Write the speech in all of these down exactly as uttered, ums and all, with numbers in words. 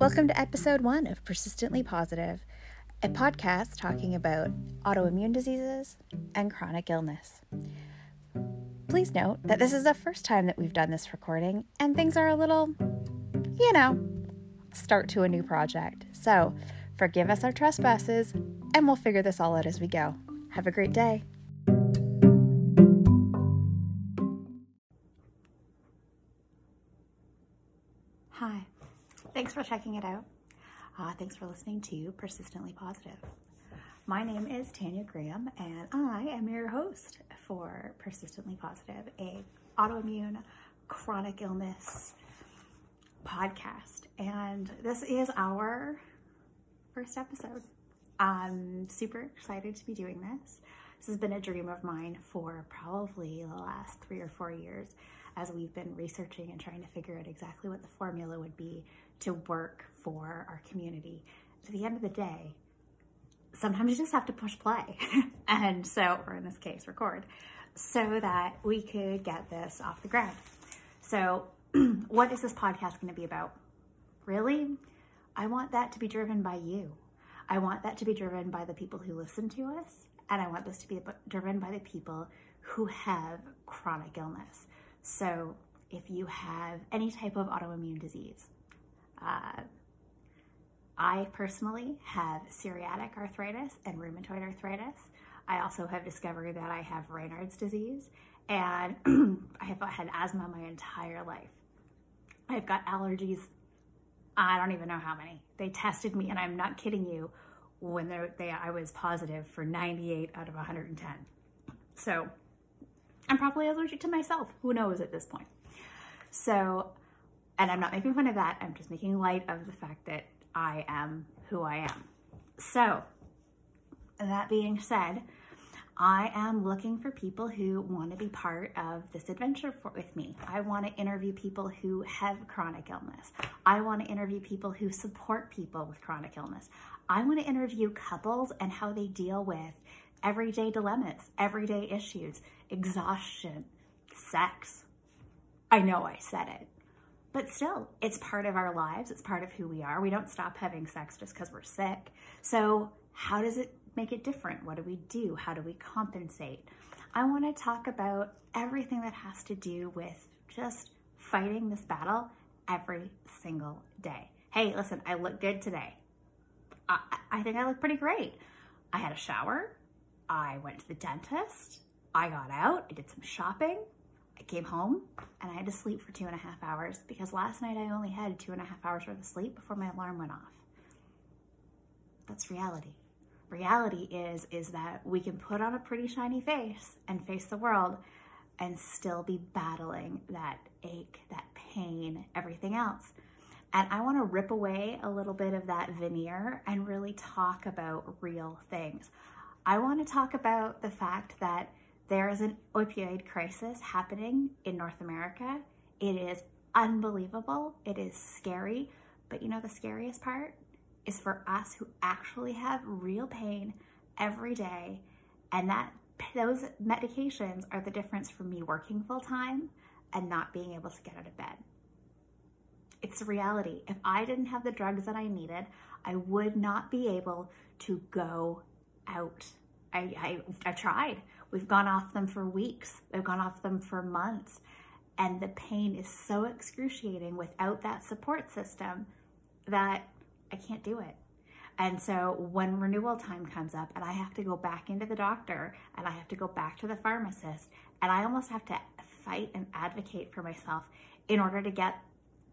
Welcome to episode one of Persistently Positive, a podcast talking about autoimmune diseases and chronic illness. Please note that this is the first time that we've done this recording, and things are a little, you know, start to a new project. So forgive us our trespasses, and we'll figure this all out as we go. Have a great day. Hi, thanks for checking it out. Uh, thanks for listening to Persistently Positive. My name is Tanya Graham, and I am your host for Persistently Positive, a autoimmune chronic illness podcast. And this is our first episode. I'm super excited to be doing this. This has been a dream of mine for probably the last three or four years as we've been researching and trying to figure out exactly what the formula would be to work for our community. At the end of the day, sometimes you just have to push play and so, or in this case, record, so that we could get this off the ground. So what is this podcast going to be about? Really, I want that to be driven by you. I want that to be driven by the people who listen to us. And I want this to be driven by the people who have chronic illness. So if you have any type of autoimmune disease, uh, I personally have psoriatic arthritis and rheumatoid arthritis. I also have discovered that I have Reinhardt's disease, and I have had asthma my entire life. I've got allergies, I don't even know how many. They tested me, and I'm not kidding you, when they, I was positive for ninety-eight out of one hundred ten. So I'm probably allergic to myself. Who knows at this point? So, and I'm not making fun of that. I'm just making light of the fact that I am who I am. So that being said, I am looking for people who want to be part of this adventure for, with me. I want to interview people who have chronic illness. I want to interview people who support people with chronic illness. I want to interview couples and how they deal with everyday dilemmas, everyday issues, exhaustion, sex. I know I said it, but still, it's part of our lives. It's part of who we are. We don't stop having sex just because we're sick. So how does it make it different? What do we do? How do we compensate? I want to talk about everything that has to do with just fighting this battle every single day. Hey, listen, I look good today. I, I think I look pretty great. I had a shower. I went to the dentist. I got out. I did some shopping. I came home and I had to sleep for two and a half hours because last night I only had two and a half hours worth of sleep before my alarm went off. That's reality. Reality is, is that we can put on a pretty shiny face and face the world and still be battling that ache, that pain, everything else. And I want to rip away a little bit of that veneer and really talk about real things. I want to talk about the fact that there is an opioid crisis happening in North America. It is unbelievable. It is scary. But you know, the scariest part is for us who actually have real pain every day. And that those medications are the difference from me working full time and not being able to get out of bed. It's reality. If I didn't have the drugs that I needed, I would not be able to go out. I, I, I tried. We've gone off them for weeks. We've gone off them for months. And the pain is so excruciating without that support system that I can't do it. And so when renewal time comes up and I have to go back into the doctor and I have to go back to the pharmacist and I almost have to fight and advocate for myself in order to get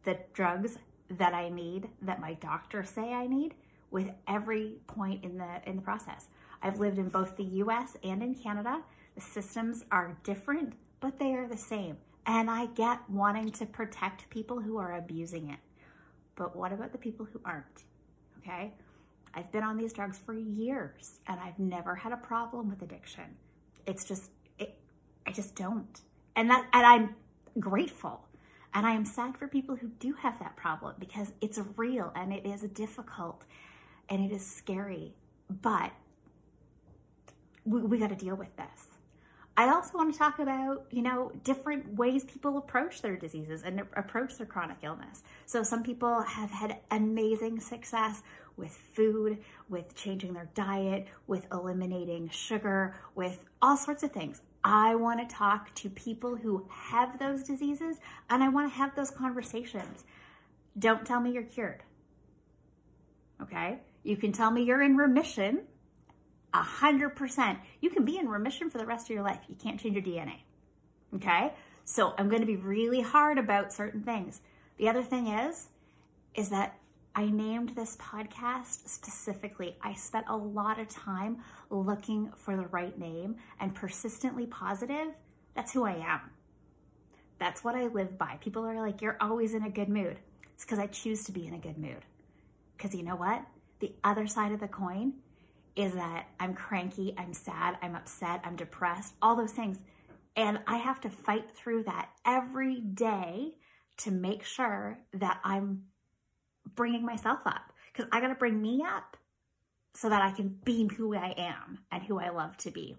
the drugs that I need, that my doctor say I need, with every point in the in the process. I've lived in both the U S and in Canada. The systems are different, but they are the same. And I get wanting to protect people who are abusing it. But what about the people who aren't? Okay? I've been on these drugs for years and I've never had a problem with addiction. It's just, it, I just don't. And that, and I'm grateful. And I am sad for people who do have that problem because it's real and it is difficult and it is scary, but we, we got to deal with this. I also want to talk about, you know, different ways people approach their diseases and approach their chronic illness. So some people have had amazing success with food, with changing their diet, with eliminating sugar, with all sorts of things. I want to talk to people who have those diseases, and I want to have those conversations. Don't tell me you're cured, okay? You can tell me you're in remission, one hundred percent. You can be in remission for the rest of your life. You can't change your D N A, okay? So I'm going to be really hard about certain things. The other thing is, is that I named this podcast specifically. I spent a lot of time looking for the right name, and Persistently Positive, that's who I am. That's what I live by. People are like, you're always in a good mood. It's because I choose to be in a good mood. Because you know what? The other side of the coin is that I'm cranky, I'm sad, I'm upset, I'm depressed, all those things. And I have to fight through that every day to make sure that I'm bringing myself up, because I got to bring me up so that I can be who I am and who I love to be.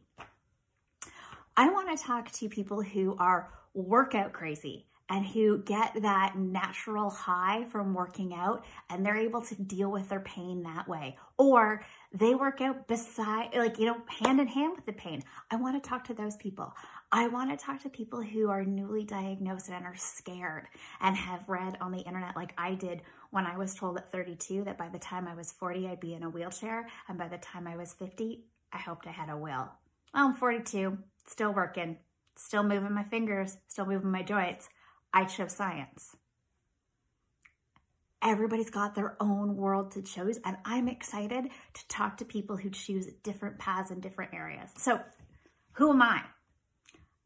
I want to talk to people who are workout crazy and who get that natural high from working out, and they're able to deal with their pain that way. Or they work out beside, like, you know, hand in hand with the pain. I want to talk to those people. I want to talk to people who are newly diagnosed and are scared and have read on the internet, like I did when I was told at thirty-two that by the time I was forty, I'd be in a wheelchair. And by the time I was fifty, I hoped I had a will. Well, I'm forty-two, still working, still moving my fingers, still moving my joints. I chose science. Everybody's got their own world to choose, and I'm excited to talk to people who choose different paths in different areas. So who am I?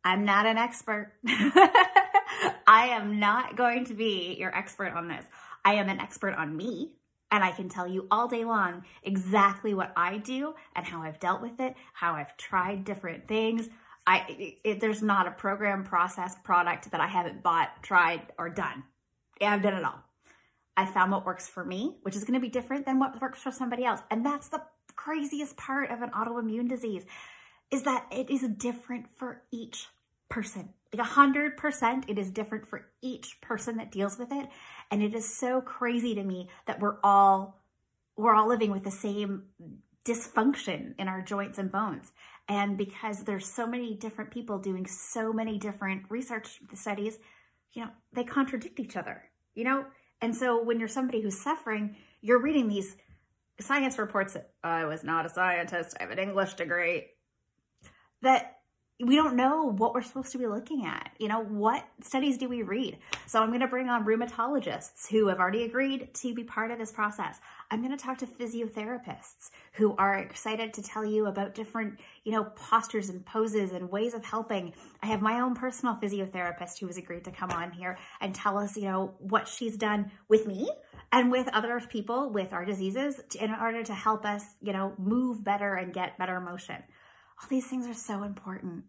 I'm not an expert. I am not going to be your expert on this. I am an expert on me, and I can tell you all day long exactly what I do and how I've dealt with it, how I've tried different things. I, it, it, there's not a program, process, product that I haven't bought, tried, or done. Yeah, I've done it all. I found what works for me, which is going to be different than what works for somebody else. And that's the craziest part of an autoimmune disease, is that it is different for each person. Like one hundred percent, it is different for each person that deals with it. And it is so crazy to me that we're all, we're all living with the same dysfunction in our joints and bones. And because there's so many different people doing so many different research studies, you know, they contradict each other, you know? And so when you're somebody who's suffering, you're reading these science reports that I was not a scientist, I have an English degree, that we don't know what we're supposed to be looking at. You know, what studies do we read? So I'm going to bring on rheumatologists who have already agreed to be part of this process. I'm going to talk to physiotherapists who are excited to tell you about different, you know, postures and poses and ways of helping. I have my own personal physiotherapist who has agreed to come on here and tell us, you know, what she's done with me and with other people with our diseases in order to help us, you know, move better and get better motion. All these things are so important,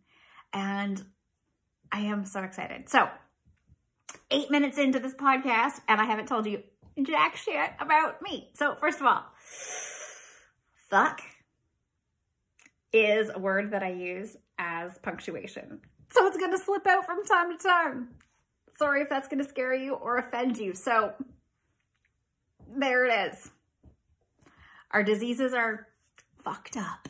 and I am so excited. So eight minutes into this podcast, and I haven't told you jack shit about me. So first of all, fuck is a word that I use as punctuation. So it's going to slip out from time to time. Sorry if that's going to scare you or offend you. So there it is. Our diseases are fucked up.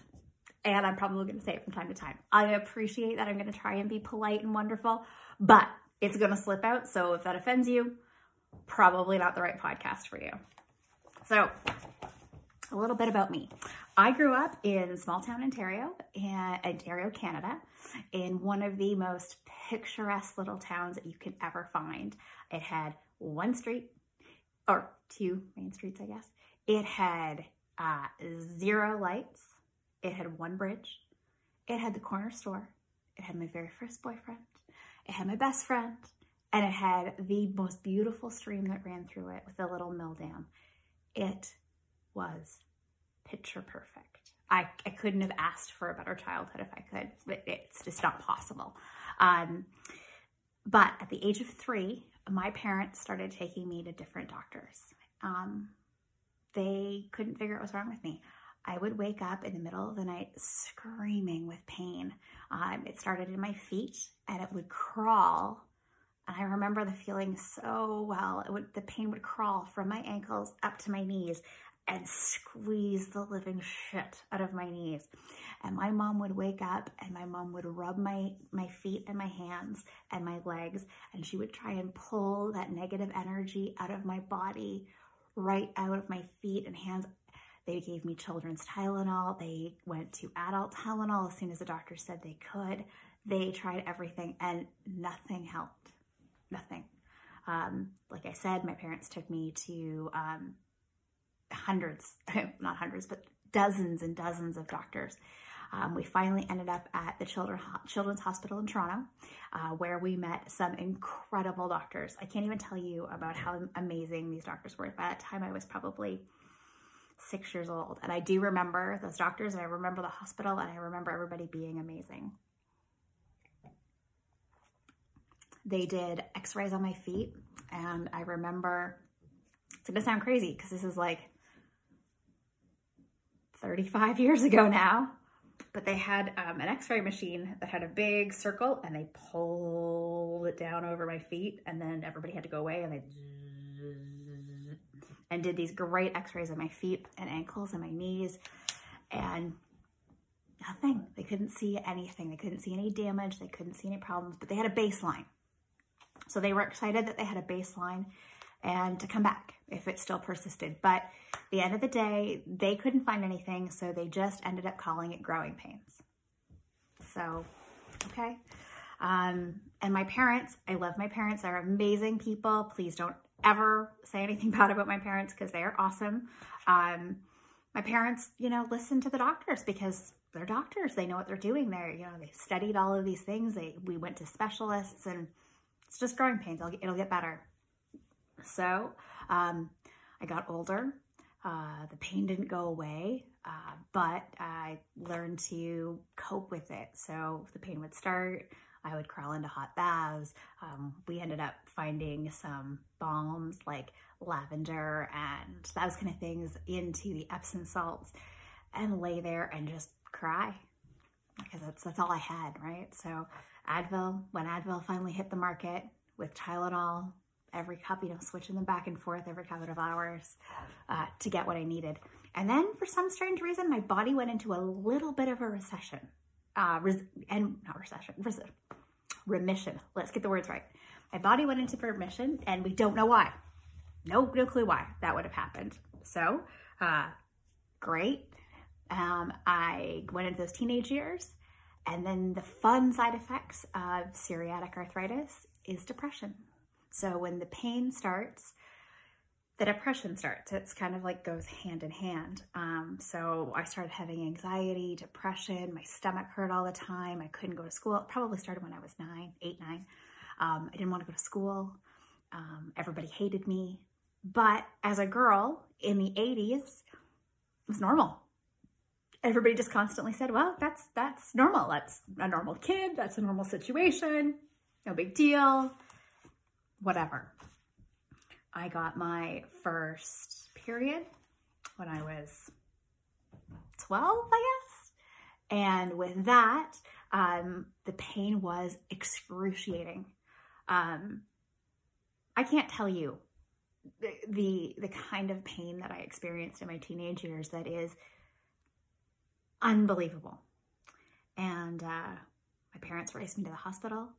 And I'm probably going to say it from time to time. I appreciate that. I'm going to try and be polite and wonderful, but it's going to slip out. So if that offends you, probably not the right podcast for you. So a little bit about me. I grew up in small town Ontario, in Ontario, Canada, in one of the most picturesque little towns that you can ever find. It had one street, or two main streets, I guess. It had uh, zero lights. It had one bridge. It had the corner store. It had my very first boyfriend. It had my best friend. And it had the most beautiful stream that ran through it with a little mill dam. It was picture perfect. I, I couldn't have asked for a better childhood if I could, but it's just not possible. Um, but at the age of three, my parents started taking me to different doctors. Um, they couldn't figure out what was wrong with me. I would wake up in the middle of the night screaming with pain. Um, it started in my feet and it would crawl. And I remember the feeling so well. It would, the pain would crawl from my ankles up to my knees and squeeze the living shit out of my knees. And my mom would wake up and my mom would rub my, my feet and my hands and my legs. And she would try and pull that negative energy out of my body, right out of my feet and hands. They gave me children's Tylenol. They went to adult Tylenol as soon as the doctor said they could. They tried everything and nothing helped. Nothing. Um, like I said, my parents took me to um, hundreds, not hundreds, but dozens and dozens of doctors. Um, we finally ended up at the Children's Hospital in Toronto, uh, where we met some incredible doctors. I can't even tell you about how amazing these doctors were. By that time, I was probably six years old. And I do remember those doctors, and I remember the hospital, and I remember everybody being amazing. They did x-rays on my feet, and I remember, it's gonna sound crazy because this is like thirty-five years ago now, but they had um, an x-ray machine that had a big circle, and they pulled it down over my feet, and then everybody had to go away, and they and did these great x-rays on my feet and ankles and my knees, and nothing. They couldn't see anything. They couldn't see any damage. They couldn't see any problems, but they had a baseline. So they were excited that they had a baseline and to come back if it still persisted. But at the end of the day, they couldn't find anything, so they just ended up calling it growing pains. So, okay. Um, and my parents, I love my parents. They're amazing people. Please don't ever say anything bad about my parents because they are awesome. Um, my parents, you know, listen to the doctors because they're doctors. They know what they're doing. They're, you know, they've studied all of these things. They, we went to specialists, and it's just growing pains. It'll get, it'll get better. So um, I got older. Uh, the pain didn't go away, uh, but I learned to cope with it. So the pain would start. I would crawl into hot baths. Um, we ended up finding some balms like lavender and those kind of things into the Epsom salts and lay there and just cry because that's, that's all I had, right? So Advil, when Advil finally hit the market with Tylenol, every cup, you know, switching them back and forth every couple of hours uh, to get what I needed. And then for some strange reason, my body went into a little bit of a recession. Uh, res and not recession, res remission. Let's get the words right. My body went into remission, and we don't know why. No, no clue why that would have happened. So, uh, great. Um, I went into those teenage years, and then the fun side effects of psoriatic arthritis is depression. So when the pain starts, the depression starts. It's kind of like goes hand in hand. Um, so I started having anxiety, depression, my stomach hurt all the time. I couldn't go to school. It probably started when I was nine, eight, nine. Um, I didn't want to go to school. Um, everybody hated me. But as a girl in the eighties, it was normal. Everybody just constantly said, well, that's, that's normal. That's a normal kid. That's a normal situation. No big deal, whatever. I got my first period when I was twelve, I guess. And with that, um, the pain was excruciating. Um, I can't tell you the, the, the kind of pain that I experienced in my teenage years that is unbelievable. And uh, my parents raced me to the hospital.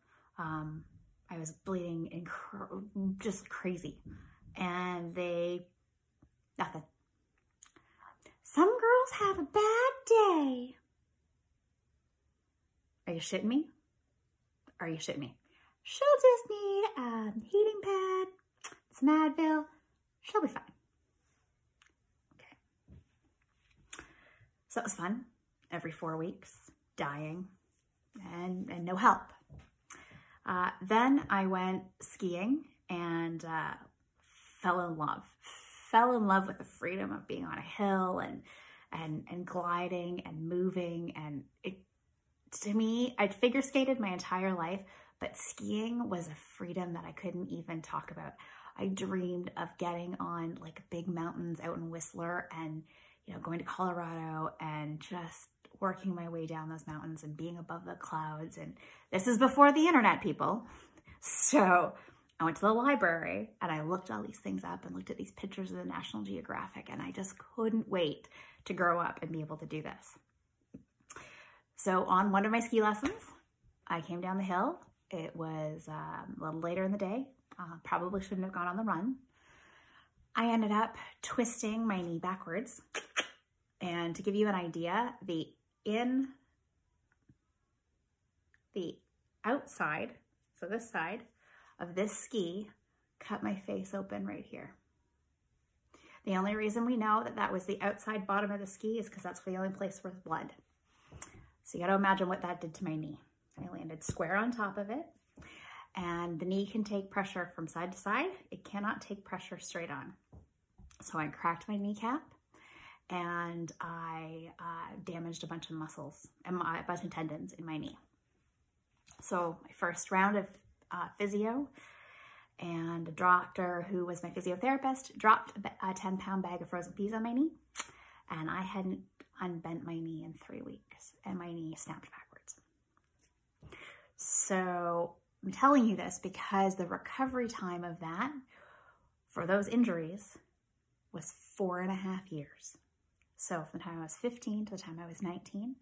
Um, I was bleeding and just crazy, and they, nothing. Some girls have a bad day. Are you shitting me? Are you shitting me? She'll just need a heating pad, some Advil. She'll be fine. Okay. So it was fun. Every four weeks, dying, and, and no help. Uh, then I went skiing and uh, fell in love, fell in love with the freedom of being on a hill and, and, and gliding and moving. And it, to me, I'd figure skated my entire life, but skiing was a freedom that I couldn't even talk about. I dreamed of getting on like big mountains out in Whistler and you know, going to Colorado and just working my way down those mountains and being above the clouds. And this is before the internet, people. So I went to the library and I looked all these things up and looked at these pictures of the National Geographic, and I just couldn't wait to grow up and be able to do this. So on one of my ski lessons, I came down the hill. It was um, a little later in the day. Uh, probably shouldn't have gone on the run. I ended up twisting my knee backwards. And to give you an idea, the in, the outside, so this side of this ski cut my face open right here. The only reason we know that that was the outside bottom of the ski is because that's the only place where blood. So you got to imagine what that did to my knee. I landed square on top of it, and the knee can take pressure from side to side. It cannot take pressure straight on. So I cracked my kneecap, and I uh, damaged a bunch of muscles and my, a bunch of tendons in my knee. So my first round of uh, physio, and a doctor who was my physiotherapist dropped a ten pound bag of frozen peas on my knee, and I hadn't unbent my knee in three weeks, and my knee snapped backwards. So I'm telling you this because the recovery time of that for those injuries was four and a half years. So from the time I was fifteen to the time I was nineteen,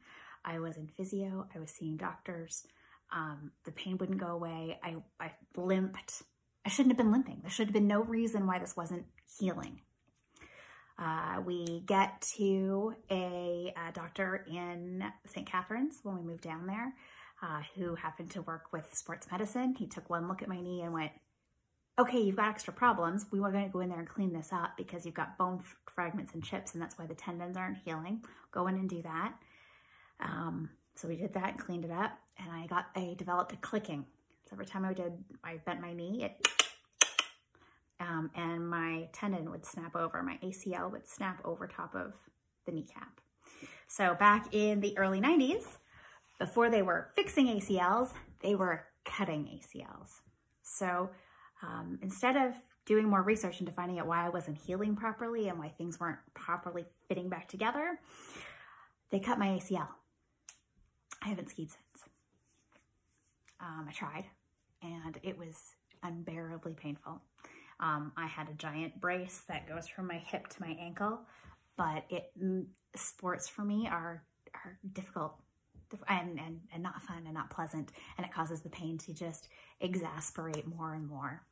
I was in physio, I was seeing doctors, um, the pain wouldn't go away, I, I limped. I shouldn't have been limping. There should have been no reason why this wasn't healing. Uh, we get to a, a doctor in Saint Catharines when we moved down there uh, who happened to work with sports medicine. He took one look at my knee and went, okay, you've got extra problems. We were going to go in there and clean this up because you've got bone fragments and chips, and that's why the tendons aren't healing. Go in and do that. Um, so we did that and cleaned it up, and I got, I developed a clicking. So every time I did, I bent my knee, it, um, and my tendon would snap over. My A C L would snap over top of the kneecap. So back in the early nineties, before they were fixing A C Ls, they were cutting A C Ls. So Um, instead of doing more research into finding out why I wasn't healing properly and why things weren't properly fitting back together, they cut my A C L. I haven't skied since. Um, I tried, and it was unbearably painful. Um, I had a giant brace that goes from my hip to my ankle, but it sports for me are, are difficult. And, and, and not fun and not pleasant, and it causes the pain to just exasperate more and more.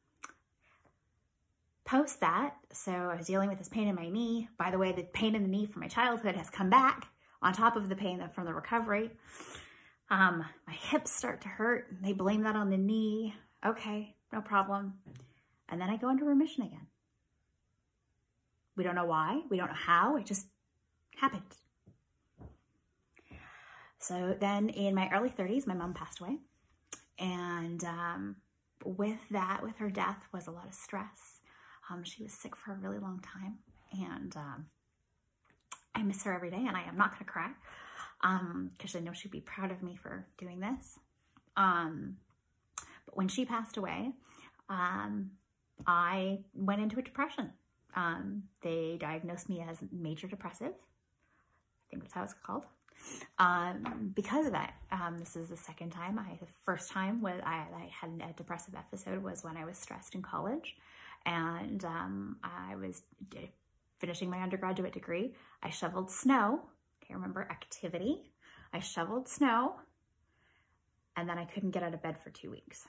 Post that, so I was dealing with this pain in my knee. By the way, the pain in the knee from my childhood has come back on top of the pain from the recovery. Um, my hips start to hurt. They blame that on the knee. Okay, no problem. And then I go into remission again. We don't know why. We don't know how. It just happened. So then in my early thirties, my mom passed away. And um, with that, with her death, was a lot of stress. Um, she was sick for a really long time. And um, I miss her every day, and I am not going to cry because um, I know she'd be proud of me for doing this. Um, but when she passed away, um, I went into a depression. Um, they diagnosed me as major depressive. I think that's how it's called. Um, because of that, um, this is the second time. I, the first time was I, I had a depressive episode was when I was stressed in college, and um, I was d finishing my undergraduate degree. I shoveled snow. Okay, remember activity? I shoveled snow, and then I couldn't get out of bed for two weeks.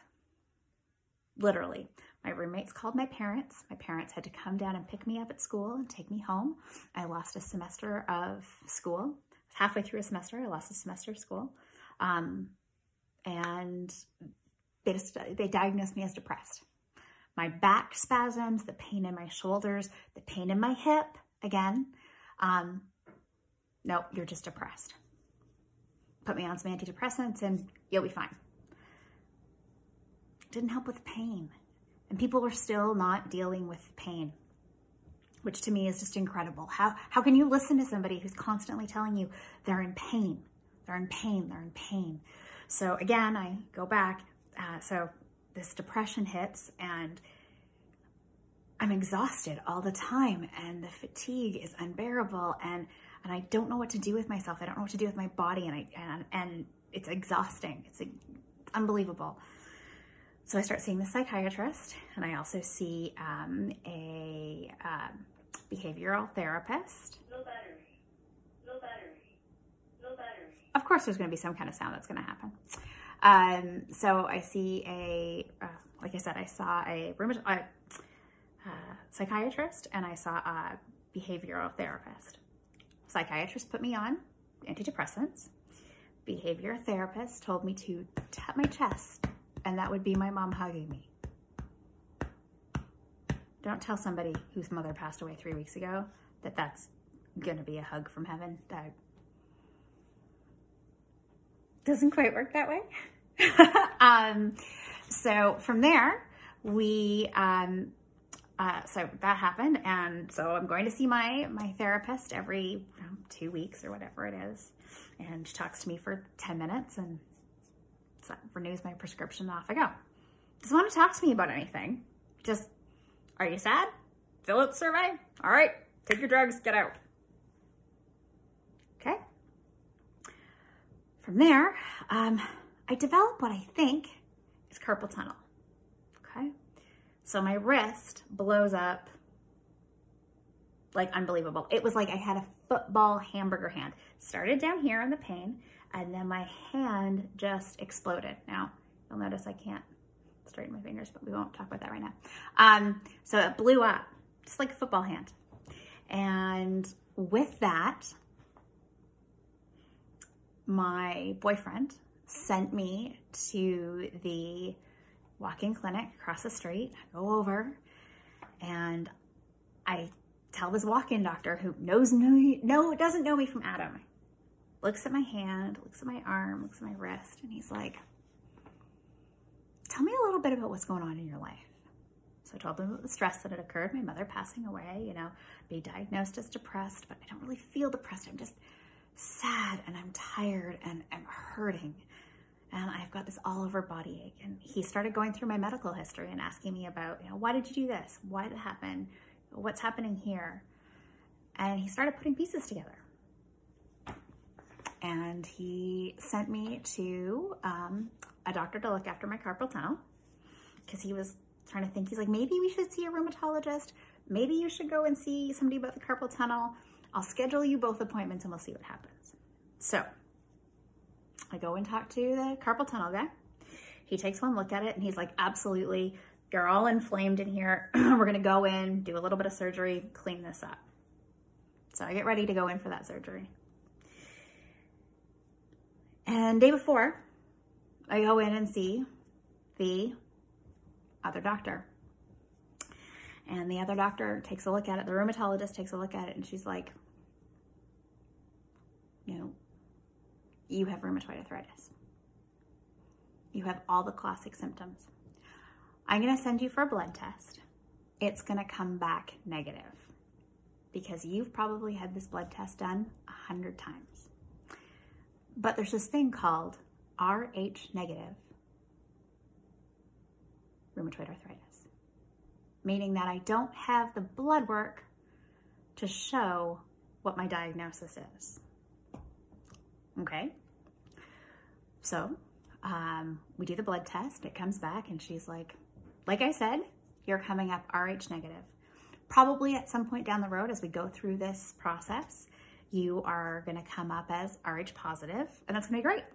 Literally, my roommates called my parents. My parents had to come down and pick me up at school and take me home. I lost a semester of school. Halfway through a semester, I lost a semester of school, um, and they just, they diagnosed me as depressed. My back spasms, the pain in my shoulders, the pain in my hip, again, um, nope, you're just depressed. Put me on some antidepressants and you'll be fine. Didn't help with pain, and people are still not dealing with pain, which to me is just incredible. How, how can you listen to somebody who's constantly telling you they're in pain, they're in pain, they're in pain? So again, I go back. Uh, so this depression hits, and I'm exhausted all the time and the fatigue is unbearable, and and I don't know what to do with myself. I don't know what to do with my body, and I and, and it's exhausting. It's, it's unbelievable. So I start seeing the psychiatrist, and I also see um, a um, behavioral therapist. No battery. No battery. No battery. Of course, there's going to be some kind of sound that's going to happen. Um, so I see a, uh, like I said, I saw a rheumat- uh, uh, psychiatrist, and I saw a behavioral therapist. Psychiatrist put me on antidepressants. Behavior therapist told me to tap my chest, and that would be my mom hugging me. Don't tell somebody whose mother passed away three weeks ago that that's going to be a hug from heaven. That doesn't quite work that way. um, so from there, we, um, uh, so that happened. And so I'm going to see my, my therapist every um, two weeks or whatever it is. And she talks to me for ten minutes and so renews my prescription, and off I go. Doesn't want to talk to me about anything. Just, are you sad? Fill out the survey. All right, take your drugs, get out. Okay. From there, um, I develop what I think is carpal tunnel, okay? So my wrist blows up like unbelievable. It was like I had a football hamburger hand. Started down here in the pain, and then my hand just exploded. Now, you'll notice I can't straighten my fingers, but we won't talk about that right now. Um, so it blew up, just like a football hand. And with that, my boyfriend sent me to the walk-in clinic across the street. I go over and I tell this walk-in doctor who knows no, no, doesn't know me from Adam. Looks at my hand, looks at my arm, looks at my wrist, and he's like, tell me a little bit about what's going on in your life. So I told him about the stress that had occurred, my mother passing away, you know, being diagnosed as depressed, but I don't really feel depressed. I'm just sad and I'm tired and I'm hurting and I've got this all over body ache. And he started going through my medical history and asking me about, you know, why did you do this? Why did it happen? What's happening here? And he started putting pieces together. And he sent me to um, a doctor to look after my carpal tunnel, because he was trying to think, he's like, maybe we should see a rheumatologist. Maybe you should go and see somebody about the carpal tunnel. I'll schedule you both appointments and we'll see what happens. So I go and talk to the carpal tunnel guy. He takes one look at it and he's like, absolutely, you're all inflamed in here. We're gonna go in, do a little bit of surgery, clean this up. So I get ready to go in for that surgery. And day before, I go in and see the other doctor. And the other doctor takes a look at it, the rheumatologist takes a look at it, and she's like, you know, you have rheumatoid arthritis. You have all the classic symptoms. I'm gonna send you for a blood test. It's gonna come back negative because you've probably had this blood test done a hundred times. But there's this thing called R H negative rheumatoid arthritis, meaning that I don't have the blood work to show what my diagnosis is. Okay, so um, we do the blood test, it comes back and she's like, like I said, you're coming up R H negative. Probably at some point down the road as we go through this process, you are gonna come up as R H positive, and that's gonna be great.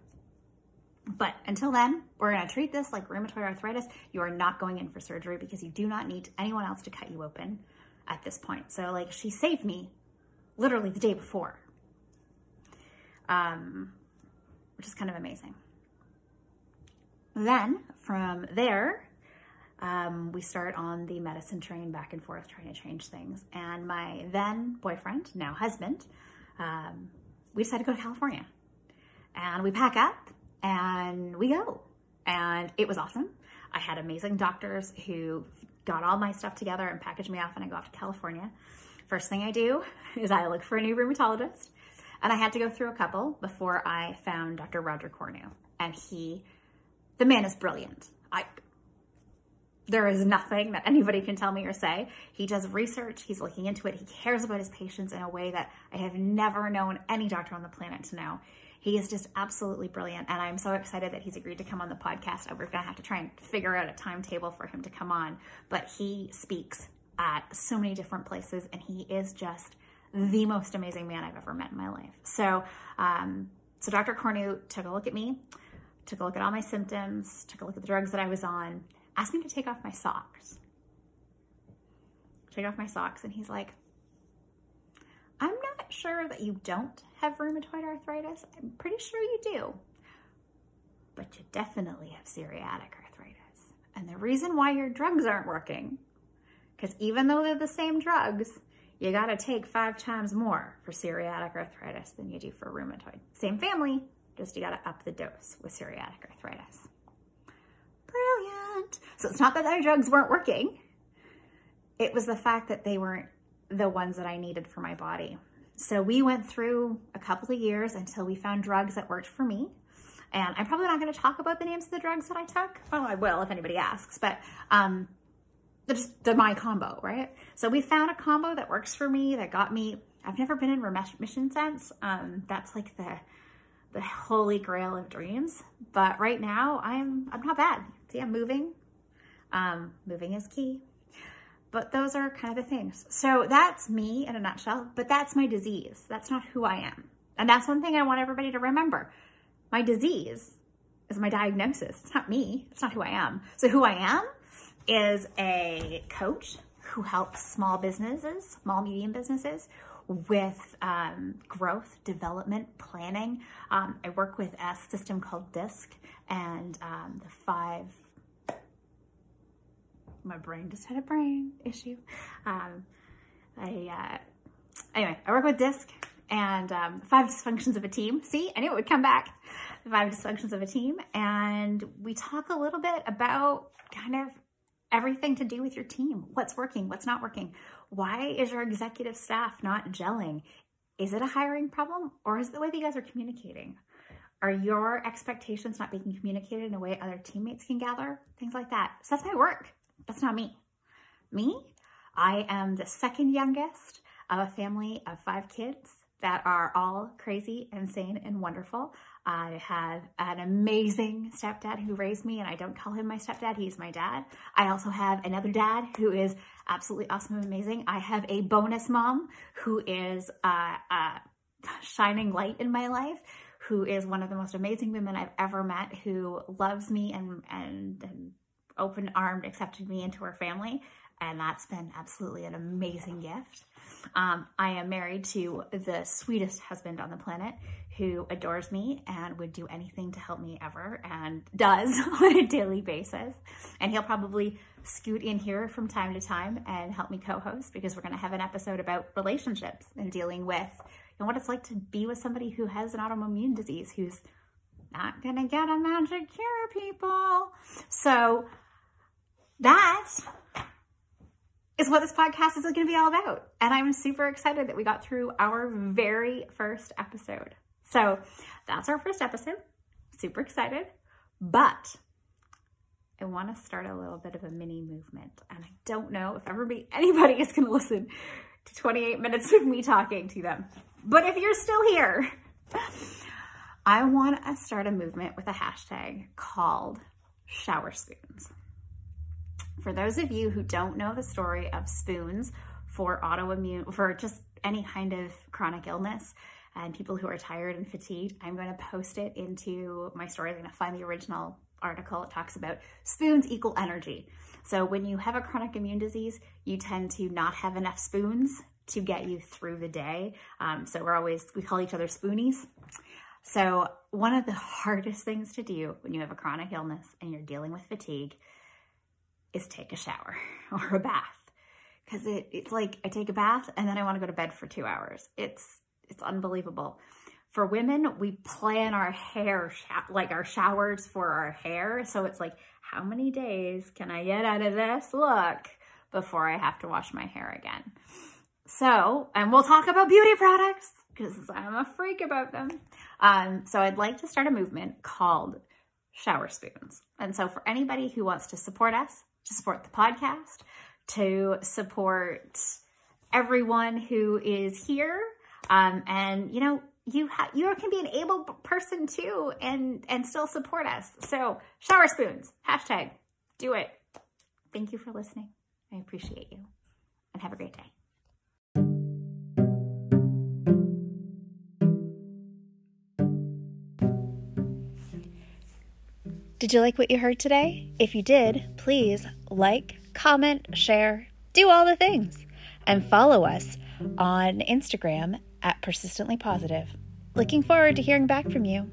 But until then, we're gonna treat this like rheumatoid arthritis. You are not going in for surgery because you do not need anyone else to cut you open at this point. So like, she saved me literally the day before, um, which is kind of amazing. Then from there, um, we start on the medicine train back and forth, trying to change things. And my then boyfriend, now husband, um, we decided to go to California, and we pack up and we go, and it was awesome. I had amazing doctors who got all my stuff together and packaged me off, and I go off to California. First thing I do is I look for a new rheumatologist, and I had to go through a couple before I found Doctor Roger Cornu, and he, the man is brilliant. I, there is nothing that anybody can tell me or say. He does research, he's looking into it, he cares about his patients in a way that I have never known any doctor on the planet to know. He is just absolutely brilliant, and I'm so excited that he's agreed to come on the podcast. We're gonna have to try and figure out a timetable for him to come on, but he speaks at so many different places, and he is just the most amazing man I've ever met in my life. So, um, so Doctor Cornu took a look at me, took a look at all my symptoms, took a look at the drugs that I was on, asked me to take off my socks. Take off my socks, and he's like, I'm not sure that you don't have rheumatoid arthritis. I'm pretty sure you do, but you definitely have psoriatic arthritis. And the reason why your drugs aren't working, because even though they're the same drugs, you gotta take five times more for psoriatic arthritis than you do for rheumatoid. Same family, just you gotta up the dose with psoriatic arthritis. Brilliant. So it's not that their drugs weren't working. It was the fact that they weren't the ones that I needed for my body. So we went through a couple of years until we found drugs that worked for me. And I'm probably not gonna talk about the names of the drugs that I took. Oh, I will if anybody asks, but um, they're just they're my combo, right? So we found a combo that works for me, that got me. I've never been in remission since. Um, that's like the the holy grail of dreams. But right now, I'm I'm not bad. See, I'm moving. Um, moving is key. But those are kind of the things. So that's me in a nutshell. But that's my disease. That's not who I am. And that's one thing I want everybody to remember. My disease is my diagnosis. It's not me. It's not who I am. So who I am is a coach who helps small businesses, small, medium businesses with um, growth, development, planning. Um, I work with a system called DISC and um, the five, my brain just had a brain issue. Um, I, uh, anyway, I work with DISC and um, five dysfunctions of a team. See, I knew it would come back. The five dysfunctions of a team. And we talk a little bit about kind of everything to do with your team. What's working? What's not working? Why is your executive staff not gelling? Is it a hiring problem, or is it the way that you guys are communicating? Are your expectations not being communicated in a way other teammates can gather? Things like that. So that's my work. That's not me. Me, I am the second youngest of a family of five kids that are all crazy, insane, and wonderful. I have an amazing stepdad who raised me, and I don't call him my stepdad, he's my dad. I also have another dad who is absolutely awesome and amazing. I have a bonus mom who is a, a shining light in my life, who is one of the most amazing women I've ever met, who loves me and, and, and open-armed accepted me into her family. And that's been absolutely an amazing gift. Um, I am married to the sweetest husband on the planet who adores me and would do anything to help me ever, and does on a daily basis. And he'll probably scoot in here from time to time and help me co-host, because we're gonna have an episode about relationships and dealing with, you know, what it's like to be with somebody who has an autoimmune disease, who's not gonna get a magic cure, people. So that is what this podcast is going to be all about. And I'm super excited that we got through our very first episode. So that's our first episode. Super excited. But I want to start a little bit of a mini movement. And I don't know if everybody, anybody is going to listen to twenty-eight minutes of me talking to them. But if you're still here, I want to start a movement with a hashtag called Shower Spoons. For those of you who don't know the story of spoons for autoimmune, for just any kind of chronic illness, and people who are tired and fatigued, I'm going to post it into my story. I'm going to find the original article. It talks about spoons equal energy. So when you have a chronic immune disease, you tend to not have enough spoons to get you through the day. Um, so we're always, we call each other spoonies. So one of the hardest things to do when you have a chronic illness and you're dealing with fatigue is take a shower or a bath, because it, it's like I take a bath and then I want to go to bed for two hours. It's it's unbelievable. For women, we plan our hair, like our showers for our hair. So it's like, how many days can I get out of this look before I have to wash my hair again? So, and we'll talk about beauty products because I'm a freak about them. Um, so I'd like to start a movement called Shower Spoons. And so for anybody who wants to support us, to support the podcast, to support everyone who is here. Um, and, you know, you ha you can be an able person too and, and still support us. So shower spoons, hashtag, do it. Thank you for listening. I appreciate you and have a great day. Did you like what you heard today? If you did, please like, comment, share, do all the things, and follow us on Instagram at Persistently Positive. Looking forward to hearing back from you.